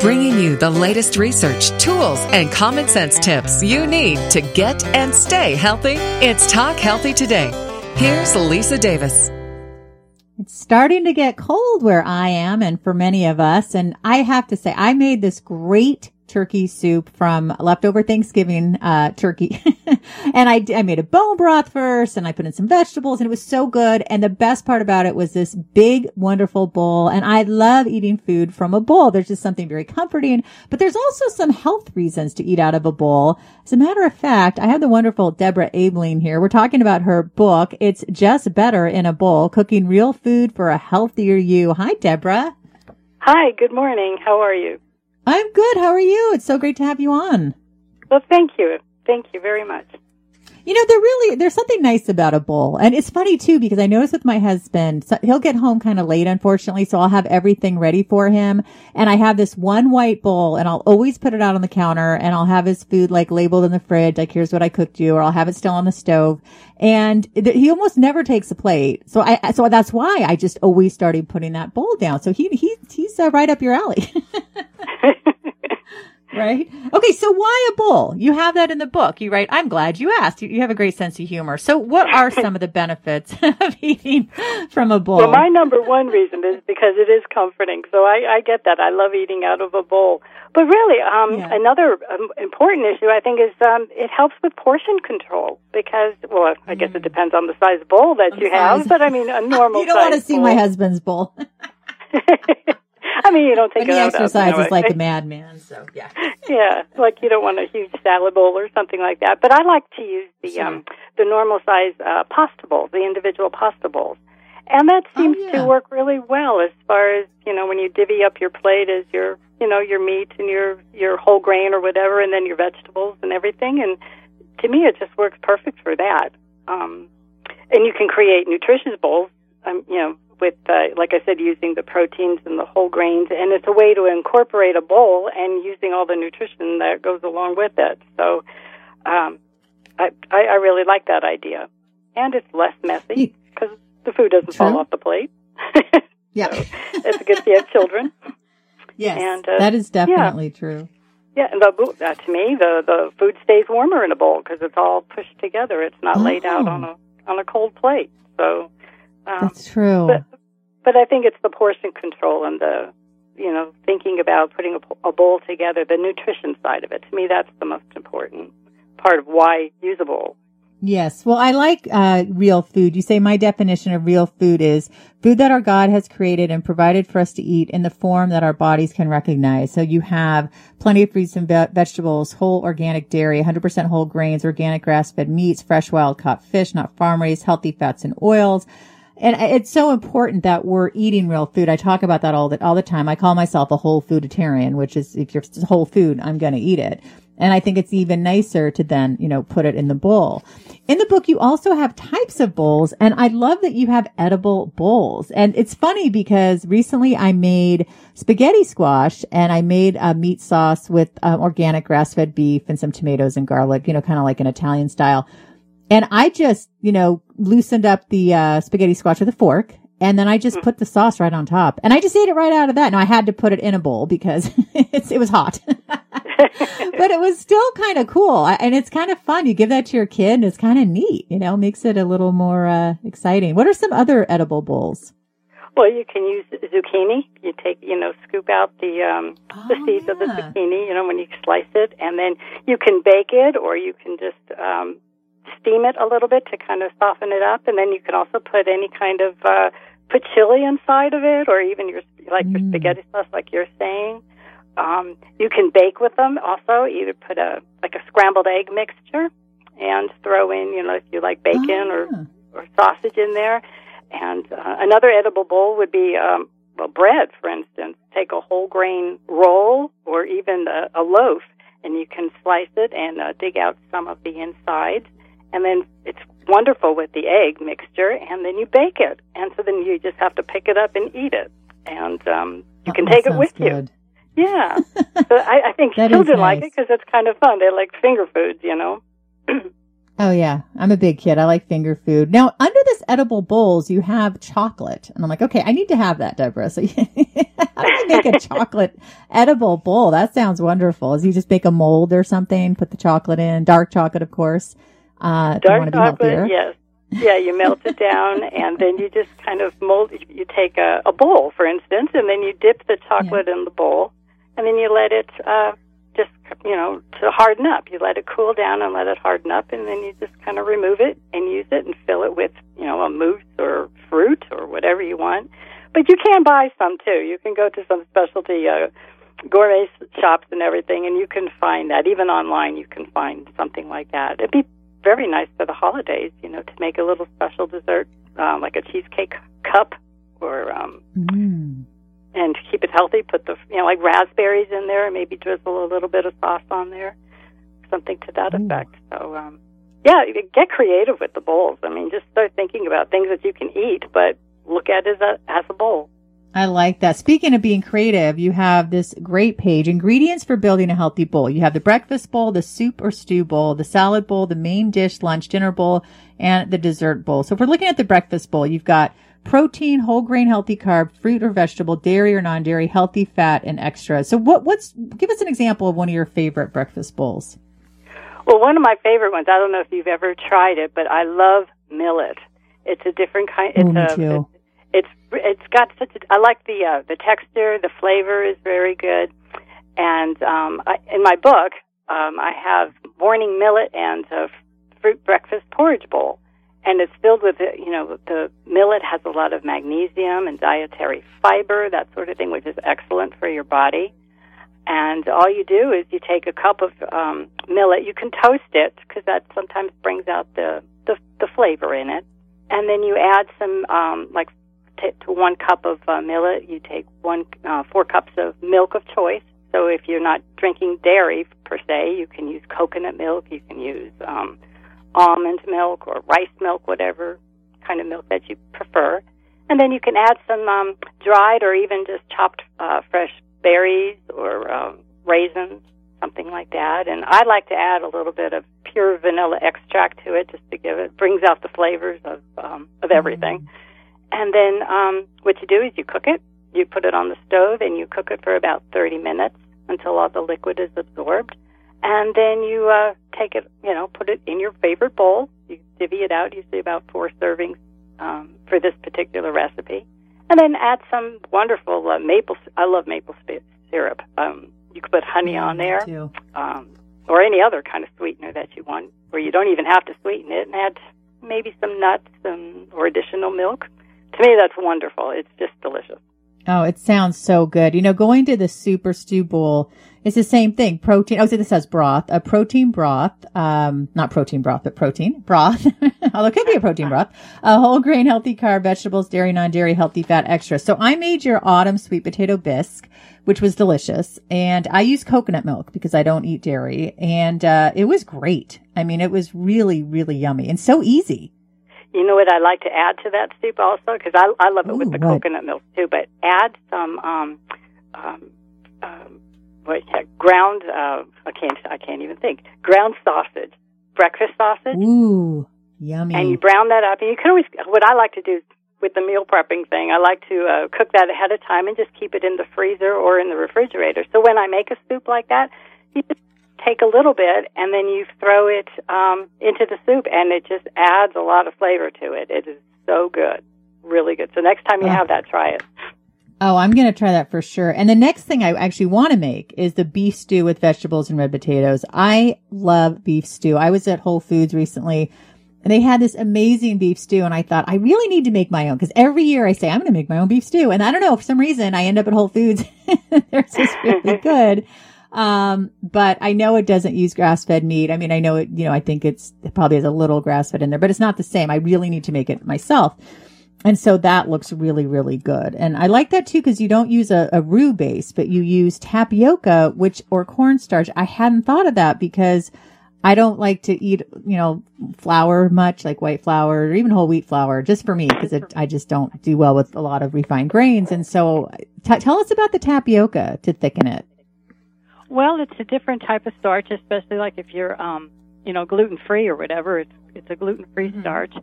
Bringing you the latest research, tools, and common sense tips you need to get and stay healthy. It's Talk Healthy Today. Here's Lisa Davis. It's starting to get cold where I am and for many of us. And I have to say, I made this great turkey soup from leftover Thanksgiving turkey. And I made a bone broth first, and I put in some vegetables, and it was so good. And the best part about it was this big, wonderful bowl. And I love eating food from a bowl. There's just something very comforting, but there's also some health reasons to eat out of a bowl. As a matter of fact, I have the wonderful Deborah Abling here. We're talking about her book, It's Just Better in a Bowl, Cooking Real Food for a Healthier You. Hi, Deborah. Hi, good morning. How are you? I'm good. How are you? It's so great to have you on. Well, thank you. Thank you very much. You know, there's something nice about a bowl. And it's funny, too, because I notice with my husband, he'll get home kind of late, unfortunately, so I'll have everything ready for him. And I have this one white bowl, and I'll always put it out on the counter, and I'll have his food, like, labeled in the fridge, like, here's what I cooked you, or I'll have it still on the stove. And he almost never takes a plate. So that's why I just always started putting that bowl down. So he's right up your alley. Right? Okay, so why a bowl? You have that in the book. You write, I'm glad you asked. You have a great sense of humor. So what are some of the benefits of eating from a bowl? Well, my number one reason is because it is comforting. So I get that. I love eating out of a bowl. But really, another important issue, I think, is it helps with portion control because, well, I guess it depends on the size bowl that you have, but I mean, a normal size bowl. You don't want to see my husband's bowl. I mean, you don't take it out. He exercises like a madman, so yeah. Yeah, like you don't want a huge salad bowl or something like that. But I like to use the normal size pasta bowls, the individual pasta bowls, and that seems to work really well as far as when you divvy up your plate as your your meat and your whole grain or whatever, and then your vegetables and everything. And to me, it just works perfect for that. And you can create nutritious bowls. With, like I said, using the proteins and the whole grains. And it's a way to incorporate a bowl and using all the nutrition that goes along with it. So I really like that idea. And it's less messy because the food doesn't fall off the plate. Yeah. So it's good to have children. Yes, and, that is definitely true. Yeah, and to me, the food stays warmer in a bowl because it's all pushed together. It's not laid out on a cold plate. So... that's true. But I think it's the portion control and the, thinking about putting a bowl together, the nutrition side of it. To me, that's the most important part of why use a bowl. Yes. Well, I like real food. You say my definition of real food is food that our God has created and provided for us to eat in the form that our bodies can recognize. So you have plenty of fruits and vegetables, whole organic dairy, 100% whole grains, organic grass-fed meats, fresh wild-caught fish, not farm-raised, healthy fats and oils. And it's so important that we're eating real food. I talk about that all the time. I call myself a whole fooditarian, which is if you're whole food, I'm going to eat it. And I think it's even nicer to then, put it in the bowl. In the book, you also have types of bowls. And I love that you have edible bowls. And it's funny because recently I made spaghetti squash and I made a meat sauce with organic grass-fed beef and some tomatoes and garlic, kind of like an Italian style. And I just, loosened up the spaghetti squash with a fork, and then I just put the sauce right on top. And I just ate it right out of that. Now, I had to put it in a bowl because it was hot. But it was still kind of cool. And it's kind of fun. You give that to your kid, and it's kind of neat. Makes it a little more exciting. What are some other edible bowls? Well, you can use zucchini. You take, scoop out the seeds of the zucchini, when you slice it. And then you can bake it, or you can just... steam it a little bit to kind of soften it up, and then you can also put any kind of put chili inside of it, or even your spaghetti sauce, like you're saying. You can bake with them also. Either put a scrambled egg mixture and throw in, if you like bacon or sausage in there. And another edible bowl would be bread, for instance. Take a whole grain roll or even a loaf, and you can slice it and dig out some of the insides. And then it's wonderful with the egg mixture, and then you bake it. And so then you just have to pick it up and eat it. And you can take it with you. Yeah. So I think children like it because it's kind of fun. They like finger foods, Oh, yeah. I'm a big kid. I like finger food. Now, under this edible bowls, you have chocolate. And I'm like, okay, I need to have that, Deborah. So how do you make a chocolate edible bowl? That sounds wonderful. Is you just make a mold or something, put the chocolate in, dark chocolate, of course. Dark chocolate, yes. Yeah, you melt it down, and then you just kind of mold. You take a bowl, for instance, and then you dip the chocolate in the bowl, and then you let it to harden up. You let it cool down and let it harden up, and then you just kind of remove it and use it and fill it with, a mousse or fruit or whatever you want. But you can buy some, too. You can go to some specialty gourmet shops and everything, and you can find that. Even online, you can find something like that. It'd be very nice for the holidays, to make a little special dessert, like a cheesecake cup, or and to keep it healthy, put the like raspberries in there, and maybe drizzle a little bit of sauce on there, something to that effect. So get creative with the bowls. I mean, just start thinking about things that you can eat, but look at it as a bowl. I like that. Speaking of being creative, you have this great page, Ingredients for Building a Healthy Bowl. You have the breakfast bowl, the soup or stew bowl, the salad bowl, the main dish, lunch, dinner bowl, and the dessert bowl. So if we're looking at the breakfast bowl, you've got protein, whole grain, healthy carb, fruit or vegetable, dairy or non-dairy, healthy fat, and extra. So give us an example of one of your favorite breakfast bowls. Well, one of my favorite ones, I don't know if you've ever tried it, but I love millet. It's a different kind. Me too. It's got I like the texture, the flavor is very good. And, in my book, I have morning millet and a fruit breakfast porridge bowl. And it's filled with, the millet has a lot of magnesium and dietary fiber, that sort of thing, which is excellent for your body. And all you do is you take a cup of, millet. You can toast it because that sometimes brings out the flavor in it. And then you add some, to 1 cup of millet, you take 4 cups of milk of choice. So if you're not drinking dairy per se, you can use coconut milk, you can use almond milk or rice milk, whatever kind of milk that you prefer. And then you can add some dried or even just chopped fresh berries or raisins, something like that. And I like to add a little bit of pure vanilla extract to it just to give it, brings out the flavors of everything. Mm-hmm. And then what you do is you cook it. You put it on the stove, and you cook it for about 30 minutes until all the liquid is absorbed. And then you take it, put it in your favorite bowl. You divvy it out, usually about 4 servings for this particular recipe. And then add some wonderful I love maple syrup. You could put honey on there too. Or any other kind of sweetener that you want, where you don't even have to sweeten it, and add maybe some nuts or additional milk. To me, that's wonderful. It's just delicious. Oh, it sounds so good. Going to the soup or stew bowl, it's the same thing. Protein. Oh, so this has broth, a protein broth, not protein broth, but protein broth, although it could be a protein broth, a whole grain, healthy carb, vegetables, dairy, non-dairy, healthy fat, extra. So I made your autumn sweet potato bisque, which was delicious. And I used coconut milk because I don't eat dairy. And it was great. I mean, it was really, really yummy and so easy. You know what I like to add to that soup also? Because I love it with the coconut milk, too. But add some ground, I can't even think, ground sausage, breakfast sausage. Ooh, yummy. And you brown that up. And you can always, what I like to do with the meal prepping thing, I like to cook that ahead of time and just keep it in the freezer or in the refrigerator. So when I make a soup like that, you just take a little bit, and then you throw it into the soup, and it just adds a lot of flavor to it. It is so good, really good. So next time you have that, try it. Oh, I'm going to try that for sure. And the next thing I actually want to make is the beef stew with vegetables and red potatoes. I love beef stew. I was at Whole Foods recently, and they had this amazing beef stew, and I thought, I really need to make my own, because every year I say, I'm going to make my own beef stew. And I don't know, for some reason, I end up at Whole Foods. Theirs is really good. But I know it doesn't use grass-fed meat. I mean, I know it, I think it probably has a little grass-fed in there, but it's not the same. I really need to make it myself. And so that looks really, really good. And I like that too, because you don't use a roux base, but you use tapioca, or cornstarch. I hadn't thought of that because I don't like to eat, flour much, like white flour or even whole wheat flour, just for me, because I just don't do well with a lot of refined grains. And so tell us about the tapioca to thicken it. Well, it's a different type of starch, especially like if you're, you know, gluten-free or whatever. It's a gluten-free mm-hmm. starch.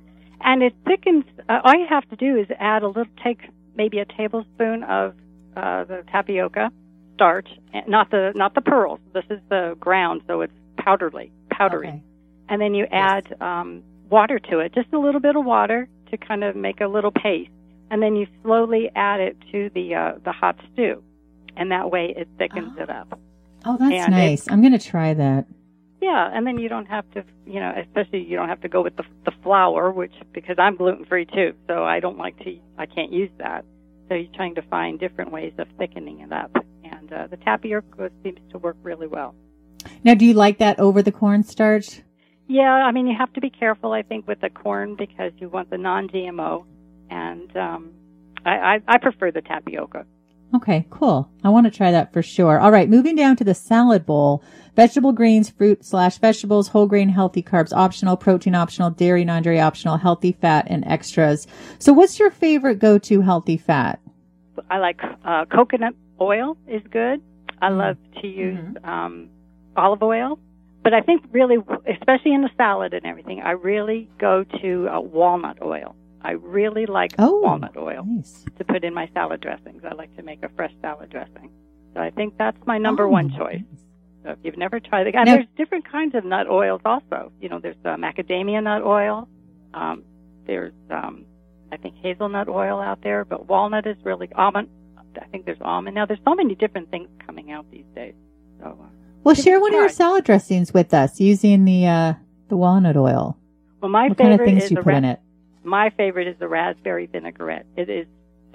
And it thickens. All you have to do is add a little, take maybe a tablespoon of the tapioca starch, not the pearls. This is the ground, so it's powdery. Okay. And then you add water to it, just a little bit of water to kind of make a little paste. And then you slowly add it to the hot stew, and that way it thickens it up. Oh, that's nice. I'm going to try that. Yeah, and then you don't have to, you know, especially you don't have to go with the flour, which, because I'm gluten-free too, so I can't use that. So you're trying to find different ways of thickening it up. And the tapioca seems to work really well. Now, do you like that over the cornstarch? Yeah, I mean, you have to be careful, I think, with the corn, because you want the non-GMO. And I prefer the tapioca. Okay, cool. I want to try that for sure. All right, moving down to the salad bowl. Vegetable greens, fruit/vegetables, whole grain, healthy carbs optional, protein optional, dairy, non-dairy optional, healthy fat, and extras. So what's your favorite go-to healthy fat? I like coconut oil is good. I love to use olive oil. But I think really, especially in the salad and everything, I really go to walnut oil. I really like walnut oil to put in my salad dressings. I like to make a fresh salad dressing. So I think that's my number one choice. So if you've never tried it, and there's different kinds of nut oils also. You know, there's macadamia nut oil. There's, I think, hazelnut oil out there. But walnut is really almond. I think there's almond. Now, there's so many different things coming out these days. So, well, share one of your salad dressings with us using the walnut oil. Well, my favorite kind of things you put in it? My favorite is the raspberry vinaigrette. It is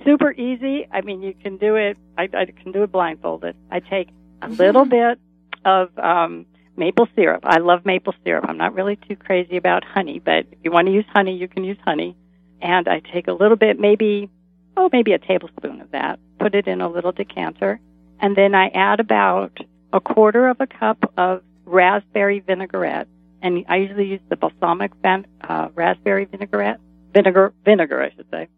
super easy. I mean, you can do it. I can do it blindfolded. I take a little bit of maple syrup. I love maple syrup. I'm not really too crazy about honey, but if you want to use honey, you can use honey. And I take a little bit, maybe a tablespoon of that, put it in a little decanter, and then I add about a quarter of a cup of raspberry vinaigrette. And I usually use the balsamic raspberry vinegar, I should say.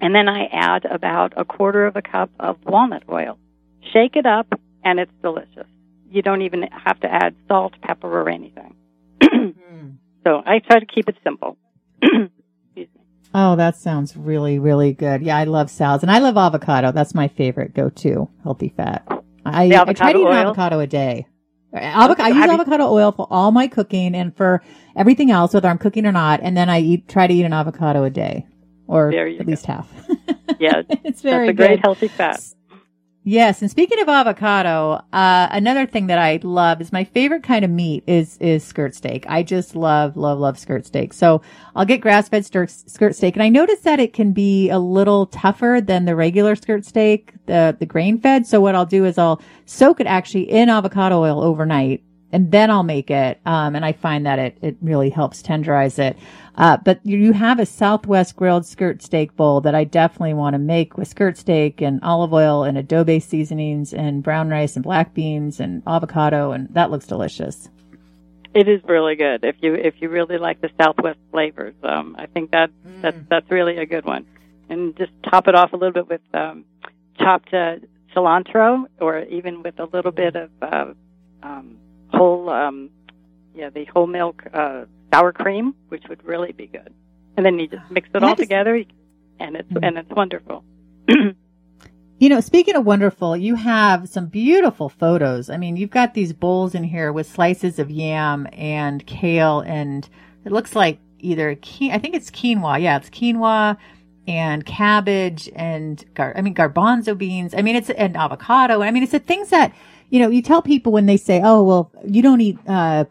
And then I add about a quarter of a cup of walnut oil. Shake it up, and it's delicious. You don't even have to add salt, pepper, or anything. So I try to keep it simple. Excuse me. Oh, that sounds really, really good. Yeah, I love salads. And I love avocado. That's my favorite go-to healthy fat. I try to eat an avocado a day. I use avocado oil for all my cooking and for everything else, whether I'm cooking or not. And then I try to eat an avocado a day, or at least half. Yeah, it's very good. That's a great healthy fat. Yes, and speaking of avocado, another thing that I love is my favorite kind of meat is skirt steak. I just love skirt steak. So I'll get grass-fed skirt steak, and I noticed that it can be a little tougher than the regular skirt steak, the grain-fed. So what I'll do is I'll soak it actually in avocado oil overnight, and then I'll make it. And I find that it really helps tenderize it. But you have a Southwest grilled skirt steak bowl that I definitely want to make with skirt steak and olive oil and adobe seasonings and brown rice and black beans and avocado. And that looks delicious. It is really good. If you really like the Southwest flavors, I think that's really a good one. And just top it off a little bit with, chopped, cilantro, or even with a little bit of, whole milk sour cream, which would really be good. And then you just mix it all together, and it's wonderful. You know, speaking of wonderful, you have some beautiful photos. I mean, you've got these bowls in here with slices of yam and kale, and it looks like it's quinoa. Yeah, it's quinoa and cabbage and garbanzo beans. I mean, it's an avocado. I mean, it's the things that, you know, you tell people when they say, oh, well, you don't eat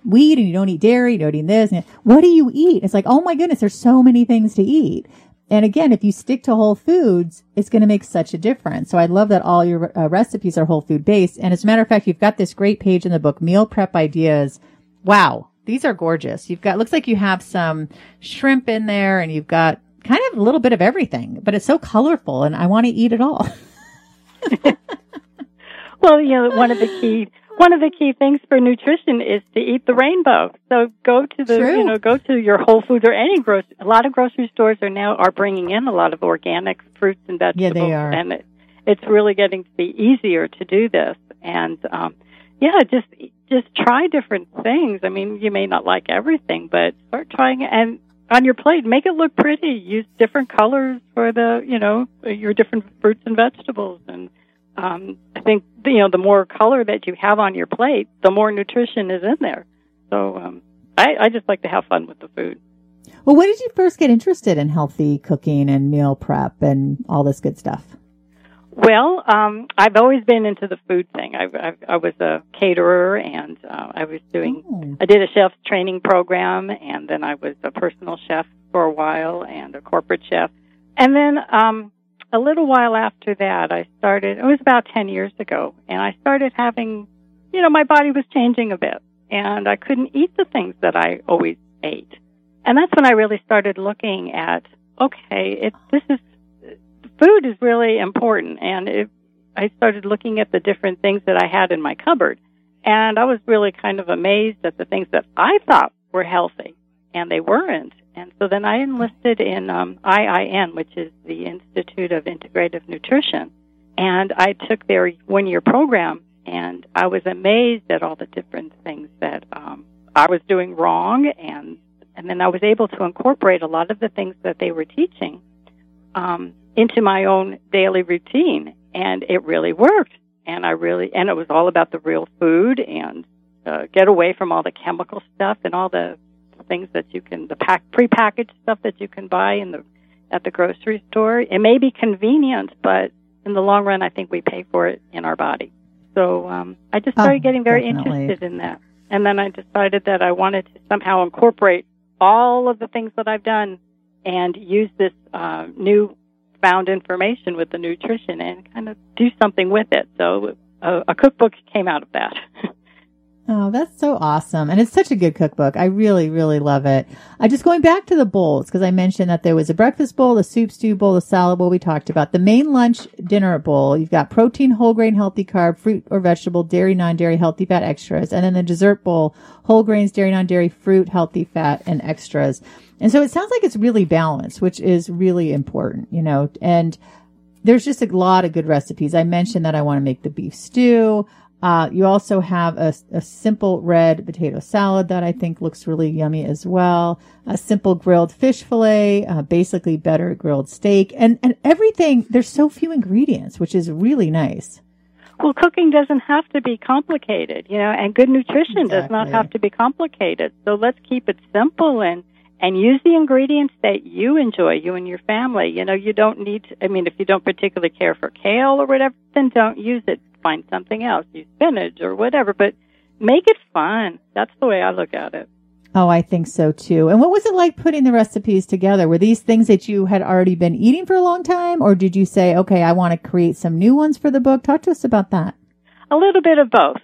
wheat and you don't eat dairy, you don't eat this. And what do you eat? It's like, oh, my goodness, there's so many things to eat. And again, if you stick to whole foods, it's going to make such a difference. So I love that all your recipes are whole food based. And as a matter of fact, you've got this great page in the book, Meal Prep Ideas. Wow, these are gorgeous. You've got, looks like you have some shrimp in there, and you've got kind of a little bit of everything. But it's so colorful, and I want to eat it all. Well, you know, one of the key things for nutrition is to eat the rainbow. So go to your Whole Foods or any a lot of grocery stores are now bringing in a lot of organic fruits and vegetables. Yeah, they are. And it's really getting to be easier to do this. And, just just try different things. I mean, you may not like everything, but start trying it. And on your plate, make it look pretty. Use different colors for the, you know, your different fruits and vegetables. And I think, you know, the more color that you have on your plate, the more nutrition is in there. So I just like to have fun with the food. Well, when did you first get interested in healthy cooking and meal prep and all this good stuff? Well, I've always been into the food thing. I was a caterer, and I did a chef's training program, and then I was a personal chef for a while and a corporate chef. And then a little while after that, it was about 10 years ago, and I started having, you know, my body was changing a bit, and I couldn't eat the things that I always ate. And that's when I really started looking at, food is really important, and I started looking at the different things that I had in my cupboard, and I was really kind of amazed at the things that I thought were healthy, and they weren't. And so then I enlisted in IIN, which is the Institute of Integrative Nutrition, and I took their one-year program, and I was amazed at all the different things that I was doing wrong, and then I was able to incorporate a lot of the things that they were teaching into my own daily routine, and it really worked. And it was all about the real food, and get away from all the chemical stuff and all the things that you can, prepackaged stuff that you can buy at the grocery store. It may be convenient, but in the long run, I think we pay for it in our body. So I just started getting very interested in that, and then I decided that I wanted to somehow incorporate all of the things that I've done and use this new found information with the nutrition and kind of do something with it. So a cookbook came out of that. Oh, that's so awesome. And it's such a good cookbook. I really, really love it. Just going back to the bowls, because I mentioned that there was a breakfast bowl, a soup stew bowl, a salad bowl we talked about. The main lunch dinner bowl, you've got protein, whole grain, healthy carb, fruit or vegetable, dairy, non-dairy, healthy fat, extras. And then the dessert bowl, whole grains, dairy, non-dairy, fruit, healthy fat, and extras. And so it sounds like it's really balanced, which is really important, you know, and there's just a lot of good recipes. I mentioned that I want to make the beef stew. You also have a simple red potato salad that I think looks really yummy as well. A simple grilled fish fillet, basically better grilled steak, and everything. There's so few ingredients, which is really nice. Well, cooking doesn't have to be complicated, you know, and good nutrition does not have to be complicated. So let's keep it simple and use the ingredients that you enjoy, you and your family. You know, you don't need to, if you don't particularly care for kale or whatever, then don't use it. Find something else, use spinach or whatever, but make it fun. That's the way I look at it. Oh, I think so too. And what was it like putting the recipes together? Were these things that you had already been eating for a long time, or did you say, okay, I want to create some new ones for the book? Talk to us about that. A little bit of both.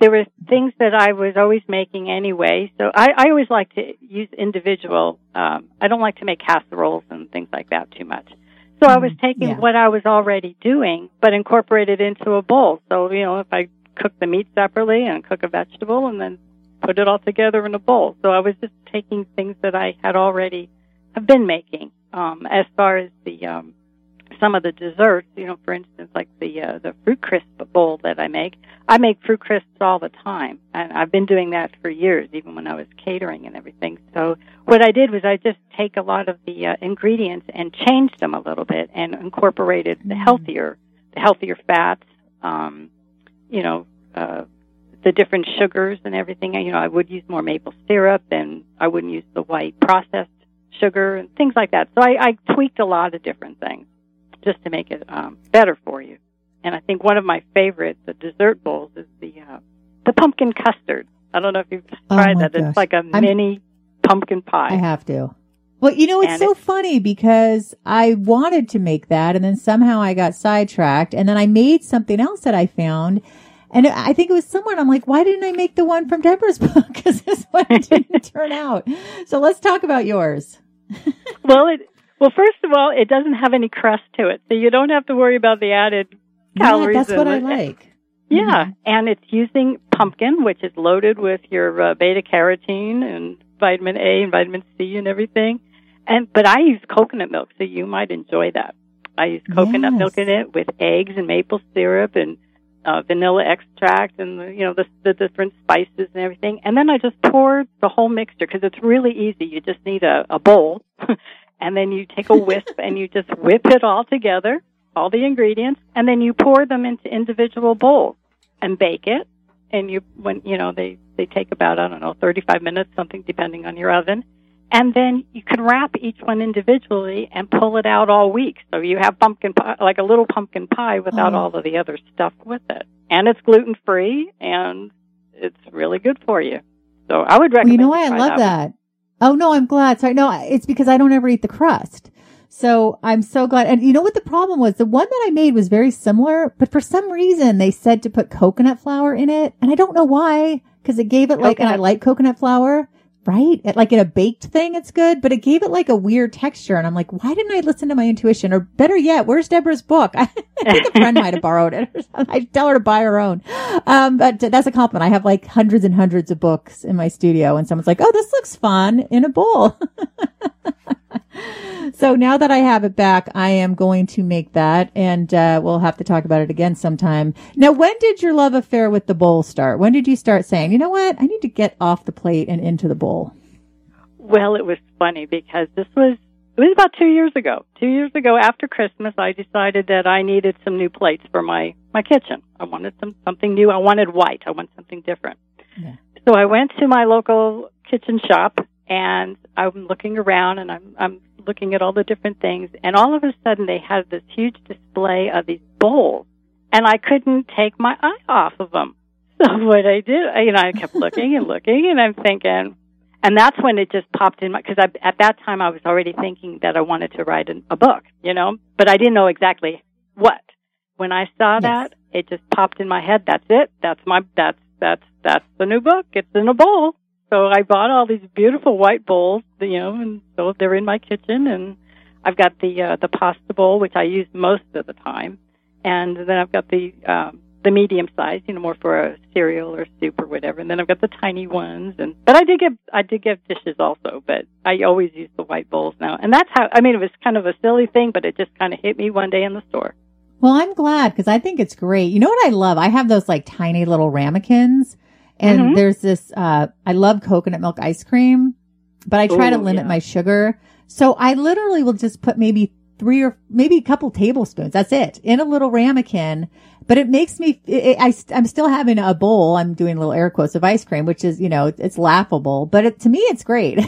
There were things that I was always making anyway. So I always like to use individual. I don't like to make casseroles and things like that too much. So I was taking what I was already doing, but incorporated into a bowl. So, you know, if I cook the meat separately and cook a vegetable and then put it all together in a bowl. So I was just taking things that I had already have been making. As far as the some of the desserts, you know, for instance, like the fruit crisp bowl that I make fruit crisps all the time. And I've been doing that for years, even when I was catering and everything. So what I did was I just take a lot of the ingredients and changed them a little bit and incorporated the healthier fats, the different sugars and everything. You know, I would use more maple syrup, and I wouldn't use the white processed sugar and things like that. So I tweaked a lot of different things just to make it better for you. And I think one of my favorite, the dessert bowls, is the pumpkin custard. I don't know if you've tried that. Gosh. It's like a mini pumpkin pie. I have to. Well, you know, it's so funny because I wanted to make that, and then somehow I got sidetracked, and then I made something else that I found. And I think it was someone, I'm like, why didn't I make the one from Deborah's book? Because this one didn't turn out. So let's talk about yours. Well, first of all, it doesn't have any crust to it, so you don't have to worry about the added calories. Yeah, that's what I like. Yeah, and it's using pumpkin, which is loaded with your beta-carotene and vitamin A and vitamin C and everything. But I use coconut milk, so you might enjoy that. I use coconut milk in it with eggs and maple syrup and vanilla extract and the different spices and everything. And then I just poured the whole mixture because it's really easy. You just need a bowl, and then you take a whisk and you just whip it all together, all the ingredients, and then you pour them into individual bowls and bake it. And they take about, 35 minutes, something depending on your oven. And then you can wrap each one individually and pull it out all week. So you have pumpkin pie, like a little pumpkin pie without all of the other stuff with it. And it's gluten-free, and it's really good for you. So I would recommend I love that. Oh, no, I'm glad. Sorry, no, it's because I don't ever eat the crust. So I'm so glad. And you know what the problem was? The one that I made was very similar, but for some reason they said to put coconut flour in it. And I don't know why, because it gave it and I like coconut flour. Right? Like in a baked thing, it's good, but it gave it like a weird texture. And I'm like, why didn't I listen to my intuition? Or better yet, where's Deborah's book? I think a friend might have borrowed it or something. I tell her to buy her own. But that's a compliment. I have like hundreds and hundreds of books in my studio and someone's like, oh, this looks fun in a bowl. So now that I have it back, I am going to make that, and we'll have to talk about it again sometime. Now, when did your love affair with the bowl start? When did you start saying, you know what, I need to get off the plate and into the bowl? Well, it was funny because it was about 2 years ago. 2 years ago after Christmas, I decided that I needed some new plates for my kitchen. I wanted something new. I wanted white. I wanted something different. Yeah. So I went to my local kitchen shop, and I'm looking around, and I'm looking at all the different things, and all of a sudden they had this huge display of these bowls, and I couldn't take my eye off of them. So what I did, I kept looking and looking, and I'm thinking, and that's when it just popped in my, because at that time I was already thinking that I wanted to write a book, but I didn't know exactly what. When I saw that, it just popped in my head. That's it. That's the new book. It's in a bowl. So I bought all these beautiful white bowls, and so they're in my kitchen, and I've got the pasta bowl, which I use most of the time, and then I've got the medium size, more for a cereal or soup or whatever, and then I've got the tiny ones, but I did get dishes also, but I always use the white bowls now, and that's how, it was kind of a silly thing, but it just kind of hit me one day in the store. Well, I'm glad because I think it's great. You know what I love? I have those like tiny little ramekins. And there's this, I love coconut milk ice cream, but I try to limit my sugar. So I literally will just put maybe three or maybe a couple tablespoons. That's it in a little ramekin, but it makes me, I'm still having a bowl. I'm doing little air quotes of ice cream, which is, it's laughable, but to me, it's great.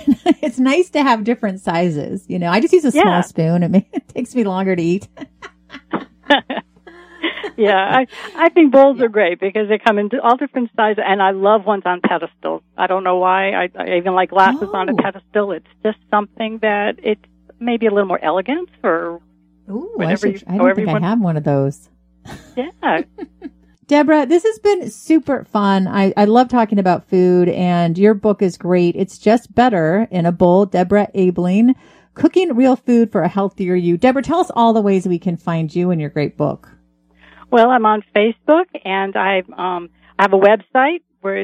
It's nice to have different sizes. I just use a small spoon. It takes me longer to eat. Yeah, I think bowls are great because they come in all different sizes, and I love ones on pedestals. I don't know why. I even like glasses on a pedestal. It's just something that it's maybe a little more elegant for whatever. I don't think I have one of those. Yeah. Deborah, this has been super fun. I love talking about food, and your book is great. It's Just Better in a Bowl, Deborah Abling, Cooking Real Food for a Healthier You. Deborah, tell us all the ways we can find you and your great book. Well, I'm on Facebook, and I have a website where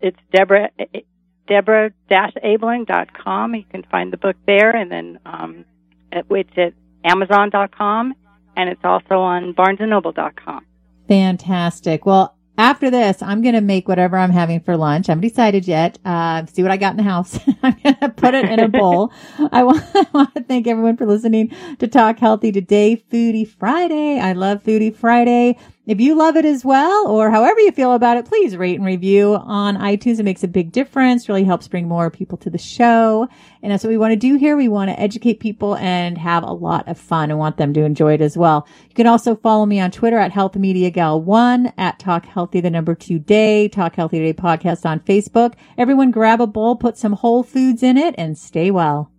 it's Deborah-Abling.com. You can find the book there, and then it's at Amazon.com, and it's also on BarnesandNoble.com. Fantastic. Well, after this, I'm going to make whatever I'm having for lunch. I haven't decided yet. See what I got in the house. I'm going to put it in a bowl. I want to thank everyone for listening to Talk Healthy today, Foodie Friday. I love Foodie Friday. If you love it as well, or however you feel about it, please rate and review on iTunes. It makes a big difference. Really helps bring more people to the show. And that's what we want to do here. We want to educate people and have a lot of fun and want them to enjoy it as well. You can also follow me on Twitter at HealthMediaGal1, at TalkHealthy2Day, Talk Healthy Today podcast on Facebook. Everyone grab a bowl, put some whole foods in it, and stay well.